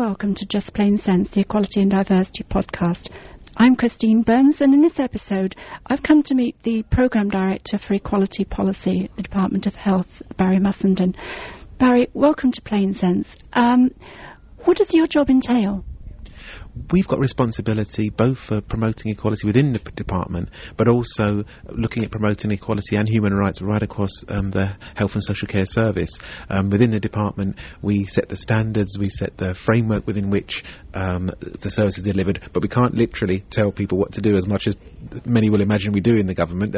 welcome to Just Plain Sense, the Equality and Diversity podcast. I'm Christine Burns, and in this episode, I've come to meet the Programme Director for Equality Policy at the Department of Health, Barry Mussenden. Barry, welcome to Plain Sense. What does your job entail? We've got responsibility both for promoting equality within the department, but also looking at promoting equality and human rights right across the health and social care service. Within the department, we set the standards, we set the framework within which the service is delivered, but we can't literally tell people what to do as much as many will imagine we do in the government.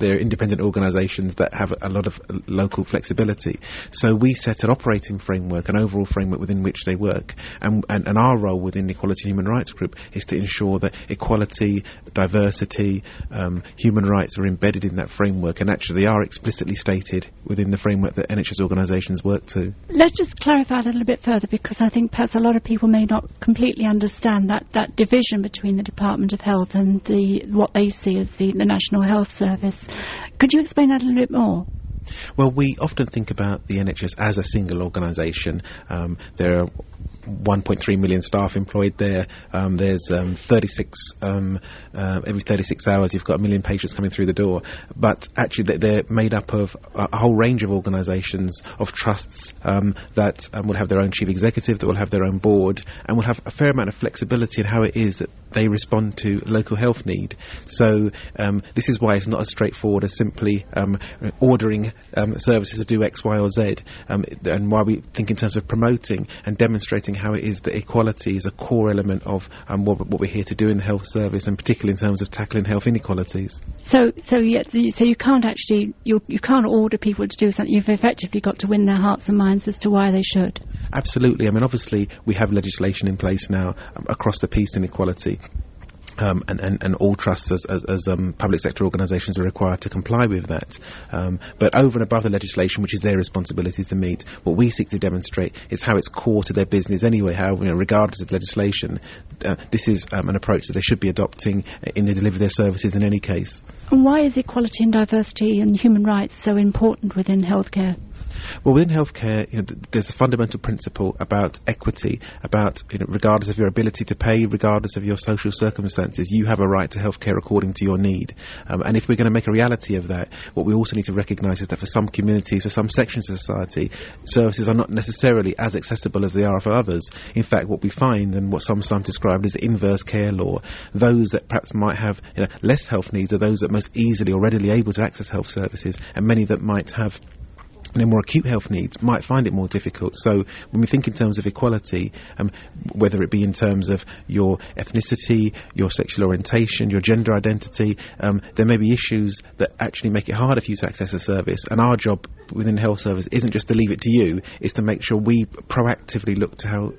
They're independent organisations that have a lot of local flexibility. So we set an operating framework, an overall framework within which they work, and our role within the Equality and Human Rights Group is to ensure that equality, diversity, human rights are embedded in that framework, and actually they are explicitly stated within the framework that NHS organisations work to. Let's just clarify that a little bit further, because I think perhaps a lot of people may not completely understand that division between the Department of Health and what they see as the National Health Service. Could you explain that a little bit more? Well, we often think about the NHS as a single organisation. There are 1.3 million staff employed there. There's 36 every 36 hours you've got 1 million patients coming through the door, but actually they're made up of a whole range of organisations, of trusts that will have their own chief executive, that will have their own board, and will have a fair amount of flexibility in how it is that they respond to local health need. So this is why it's not as straightforward as simply ordering services to do X, Y or Z, and why we think in terms of promoting and demonstrating how it is that equality is a core element of what we're here to do in the health service, and particularly in terms of tackling health inequalities. So you can't actually you can't order people to do something. You've effectively got to win their hearts and minds as to why they should. Absolutely. I mean, obviously we have legislation in place now across the piece in equality. And all trusts as public sector organisations are required to comply with that. But over and above the legislation, which is their responsibility to meet, what we seek to demonstrate is how it's core to their business anyway, how, regardless of legislation, this is an approach that they should be adopting in the delivery of their services in any case. And why is equality and diversity and human rights so important within healthcare? Well, within healthcare, there's a fundamental principle about equity, about regardless of your ability to pay, regardless of your social circumstances, you have a right to healthcare according to your need. And if we're going to make a reality of that, what we also need to recognise is that for some communities, for some sections of society, services are not necessarily as accessible as they are for others. In fact, what we find, and what some sometimes describe as inverse care law, those that perhaps might have less health needs are those that most easily or readily able to access health services, and many that might have more acute health needs might find it more difficult. So when we think in terms of equality, whether it be in terms of your ethnicity, your sexual orientation, your gender identity, there may be issues that actually make it harder for you to access a service, and our job within health service isn't just to leave it to you, it's to make sure we proactively look to how,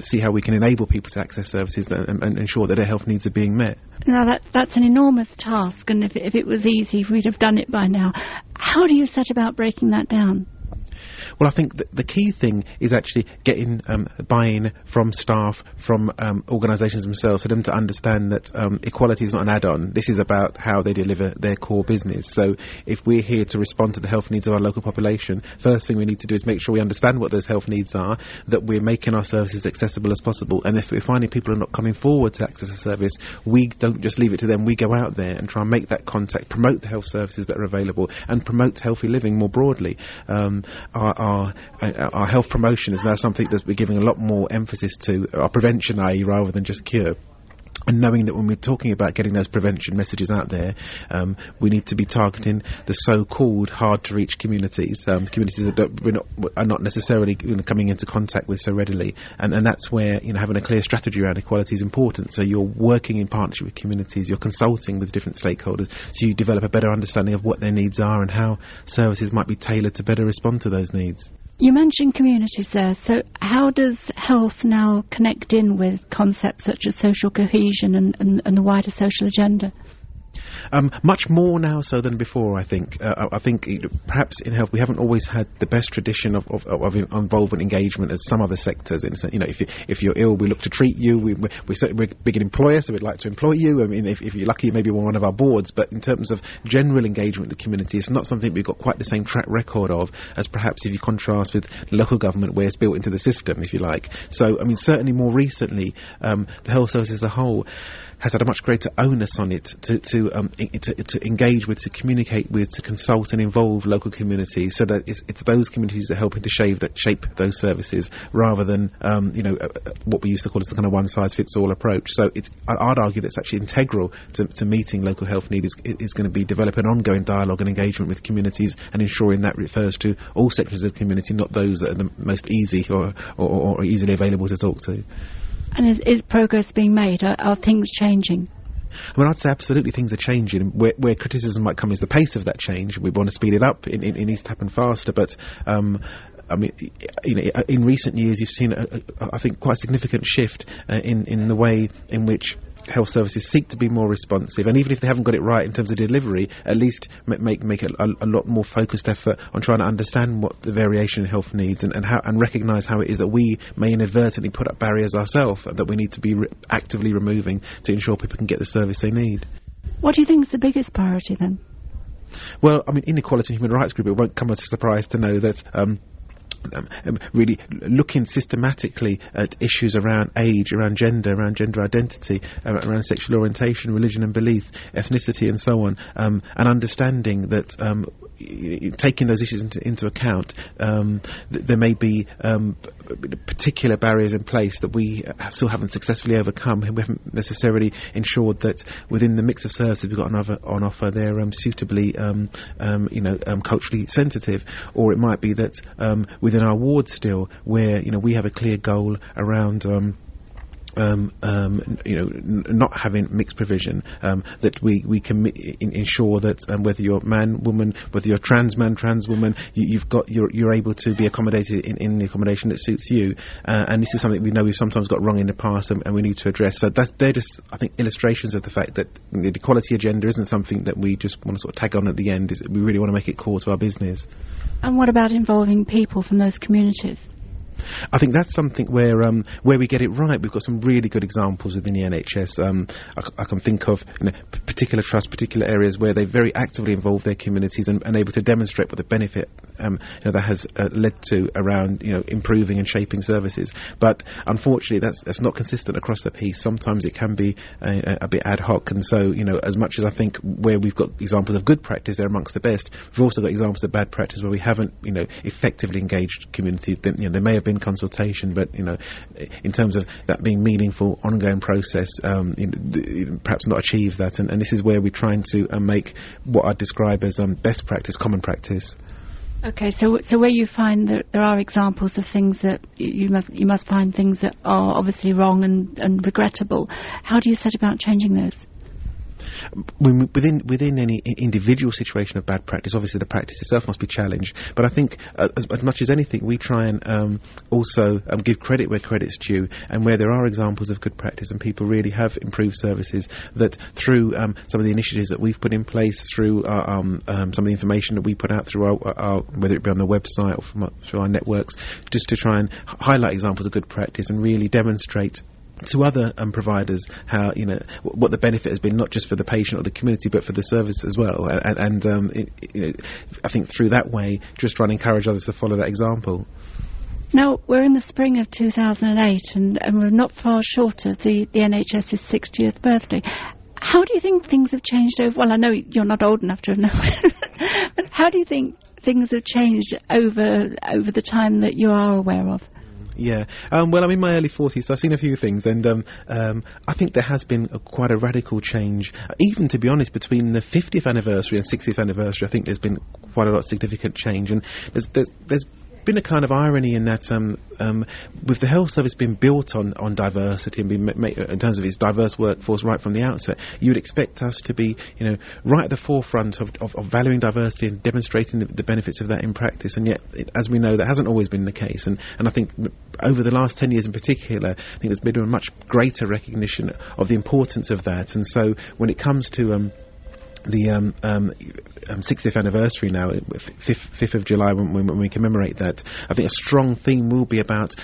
see how we can enable people to access services and ensure that their health needs are being met. Now that's an enormous task, and if it was easy we'd have done it by now. How do you set about breaking that down? Well, I think the key thing is actually getting buy-in from staff, from organisations themselves, for them to understand that equality is not an add-on. This is about how they deliver their core business. So if we're here to respond to the health needs of our local population, first thing we need to do is make sure we understand what those health needs are, that we're making our services accessible as possible. And if we're finding people are not coming forward to access a service, we don't just leave it to them. We go out there and try and make that contact, promote the health services that are available, and promote healthy living more broadly. Our health promotion is now something that we're giving a lot more emphasis to, our prevention, i.e. rather than just cure. And knowing that when we're talking about getting those prevention messages out there, we need to be targeting the so-called hard-to-reach communities, communities that are not necessarily coming into contact with so readily. And that's where having a clear strategy around equality is important. So you're working in partnership with communities, you're consulting with different stakeholders, so you develop a better understanding of what their needs are and how services might be tailored to better respond to those needs. You mentioned communities there, so how does health now connect in with concepts such as social cohesion and the wider social agenda? Much more now so than before, I think. I think perhaps in health we haven't always had the best tradition of involvement, engagement as some other sectors. In a sense, you know, if you're ill, we look to treat you. We're a big employer, so we'd like to employ you. I mean, if you're lucky, maybe we're one of our boards. But in terms of general engagement with the community, it's not something we've got quite the same track record of as perhaps if you contrast with local government, where it's built into the system, if you like. So, I mean, certainly more recently, the health service as a whole has had a much greater onus on it to engage with, to communicate with, to consult and involve local communities, so that it's those communities that are helping to shape those services, rather than what we used to call as the kind of one-size-fits-all approach. So I'd argue that's actually integral to meeting local health needs is going to be developing ongoing dialogue and engagement with communities, and ensuring that refers to all sectors of the community, not those that are the most easy or easily available to talk to. And is progress being made? Are things changing? I mean, I'd say absolutely things are changing. Where criticism might come is the pace of that change. We want to speed it up. It needs to happen faster. But I mean, in recent years, you've seen, I think, quite a significant shift in the way in which health services seek to be more responsive, and even if they haven't got it right in terms of delivery, at least make a lot more focused effort on trying to understand what the variation in health needs, and recognise how it is that we may inadvertently put up barriers ourselves that we need to be actively removing to ensure people can get the service they need. What do you think is the biggest priority then? Well, I mean, in the Equality and Human Rights Group, it won't come as a surprise to know that really looking systematically at issues around age, around gender identity, around sexual orientation, religion and belief, ethnicity and so on, and understanding that taking those issues into account, there may be particular barriers in place that we still haven't successfully overcome, and we haven't necessarily ensured that within the mix of services we've got on offer, they're suitably culturally sensitive. Or it might be that within our ward still, where we have a clear goal around not having mixed provision, that we can ensure that whether you're man, woman, whether you're trans man, trans woman, you're able to be accommodated in the accommodation that suits you, and this is something we know we've sometimes got wrong in the past, and we need to address. So they're just, I think, illustrations of the fact that the equality agenda isn't something that we just want to sort of tag on at the end. We really want to make it core to our business. And what about involving people from those communities? I think that's something where we get it right. We've got some really good examples within the NHS. I can think of particular trusts, particular areas where they very actively involve their communities and able to demonstrate what the benefit that has led to around improving and shaping services. But unfortunately, that's not consistent across the piece. Sometimes it can be a bit ad hoc, and so as much as I think where we've got examples of good practice, they're amongst the best. We've also got examples of bad practice where we haven't effectively engaged communities. They may have been consultation, but in terms of that being meaningful, ongoing process, perhaps not achieve that, and this is where we're trying to make what I describe as best practice common practice. Okay, so where you find that there are examples of things that you must find things that are obviously wrong and regrettable, how do you set about changing those? Within any individual situation of bad practice, obviously the practice itself must be challenged, but I think as much as anything we try and also give credit where credit's due, and where there are examples of good practice and people really have improved services, that through some of the initiatives that we've put in place, through our, some of the information that we put out through our whether it be on the website or through our networks, just to try and highlight examples of good practice and really demonstrate to other providers how what the benefit has been, not just for the patient or the community, but for the service as well. I think through that way, just trying to encourage others to follow that example. Now, we're in the spring of 2008, and we're not far short of the NHS's 60th birthday. How do you think things have changed over? Well, I know you're not old enough to know, but how do you think things have changed over the time that you are aware of? Yeah. Well, I'm in my early 40s, so I've seen a few things, and I think there has been quite a radical change. Even, to be honest, between the 50th anniversary and 60th anniversary, I think there's been quite a lot of significant change, and there's been a kind of irony in that with the health service being built on diversity and being in terms of its diverse workforce right from the outset, you'd expect us to be right at the forefront of valuing diversity and demonstrating the benefits of that in practice, and yet as we know, that hasn't always been the case, and I think over the last 10 years in particular, I think there's been a much greater recognition of the importance of that. And so when it comes to the 60th anniversary now, 5th of July, when we commemorate that, I think a strong theme will be about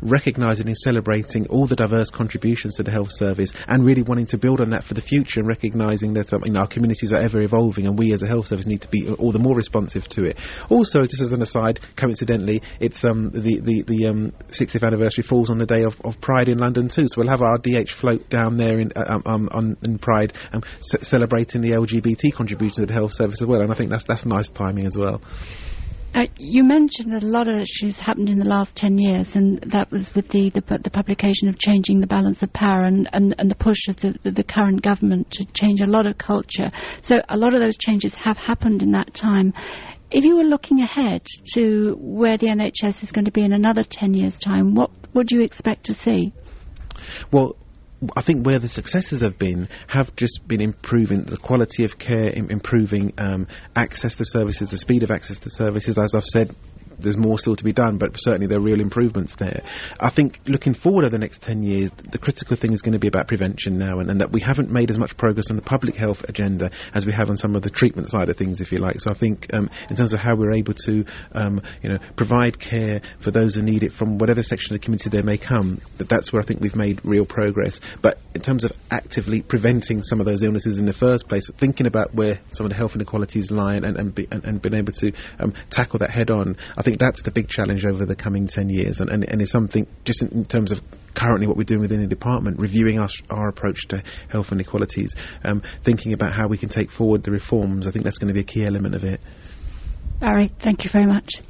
recognising and celebrating all the diverse contributions to the health service, and really wanting to build on that for the future, and recognising that our communities are ever evolving, and we as a health service need to be all the more responsive to it. Also, just as an aside, coincidentally, it's the 60th anniversary falls on the day of Pride in London too, so we'll have our DH float down there in Pride, celebrating the LGBT contribution to the health service as well, and I think that's nice timing as well. You mentioned that a lot of issues happened in the last 10 years, and that was with the publication of Changing the Balance of Power, and the push of the current government to change a lot of culture. So a lot of those changes have happened in that time. If you were looking ahead to where the NHS is going to be in another 10 years' time, what would you expect to see? Well, I think where the successes have just been improving the quality of care, improving access to services, the speed of access to services. As I've said, there's more still to be done, but certainly there are real improvements there. I think looking forward over the next 10 years, the critical thing is going to be about prevention now, and that we haven't made as much progress on the public health agenda as we have on some of the treatment side of things, if you like. So I think in terms of how we're able to provide care for those who need it from whatever section of the community they may come, that's where I think we've made real progress. But in terms of actively preventing some of those illnesses in the first place, thinking about where some of the health inequalities lie and being able to tackle that head on, I think that's the big challenge over the coming 10 years, and it's something just in terms of currently what we're doing within the department, reviewing our approach to health inequalities, thinking about how we can take forward the reforms. I think that's going to be a key element of it. Barry, thank you very much.